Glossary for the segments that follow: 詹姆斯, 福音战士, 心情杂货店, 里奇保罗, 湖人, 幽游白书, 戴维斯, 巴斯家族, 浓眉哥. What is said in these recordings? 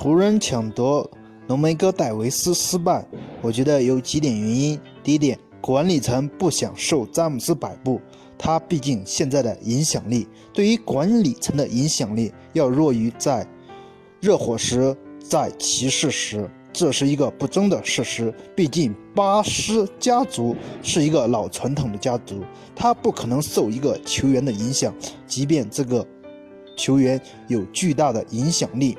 湖人抢夺浓眉哥戴维斯失败，我觉得有几点原因。第一点，管理层不想受詹姆斯摆布，他毕竟现在的影响力对于管理层的影响力要弱于在热火时，在骑士时，这是一个不争的事实。毕竟巴斯家族是一个老传统的家族，他不可能受一个球员的影响，即便这个球员有巨大的影响力。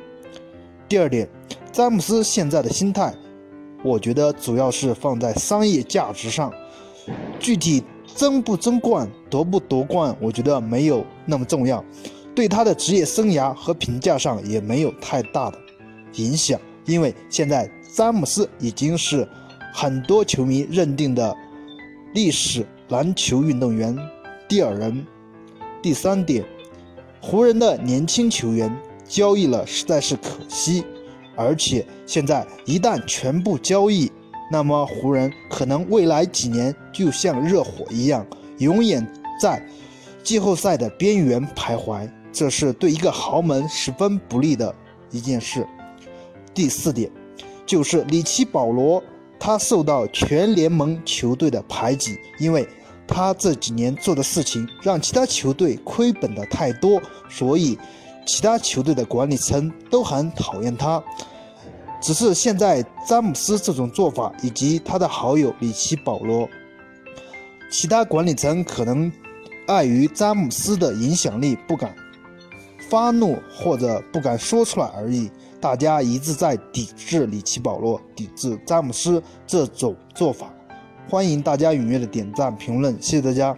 第二点，詹姆斯现在的心态我觉得主要是放在商业价值上，具体争不争冠夺不夺冠我觉得没有那么重要，对他的职业生涯和评价上也没有太大的影响，因为现在詹姆斯已经是很多球迷认定的历史篮球运动员第二人。第三点，湖人的年轻球员交易了实在是可惜，而且现在一旦全部交易，那么湖人可能未来几年就像热火一样永远在季后赛的边缘徘徊，这是对一个豪门十分不利的一件事。第四点，就是里奇保罗他受到全联盟球队的排挤，因为他这几年做的事情让其他球队亏本的太多，所以其他球队的管理层都很讨厌他。只是现在詹姆斯这种做法以及他的好友里奇保罗，其他管理层可能碍于詹姆斯的影响力不敢发怒或者不敢说出来而已，大家一直在抵制里奇保罗，抵制詹姆斯这种做法。欢迎大家踊跃的点赞评论，谢谢大家。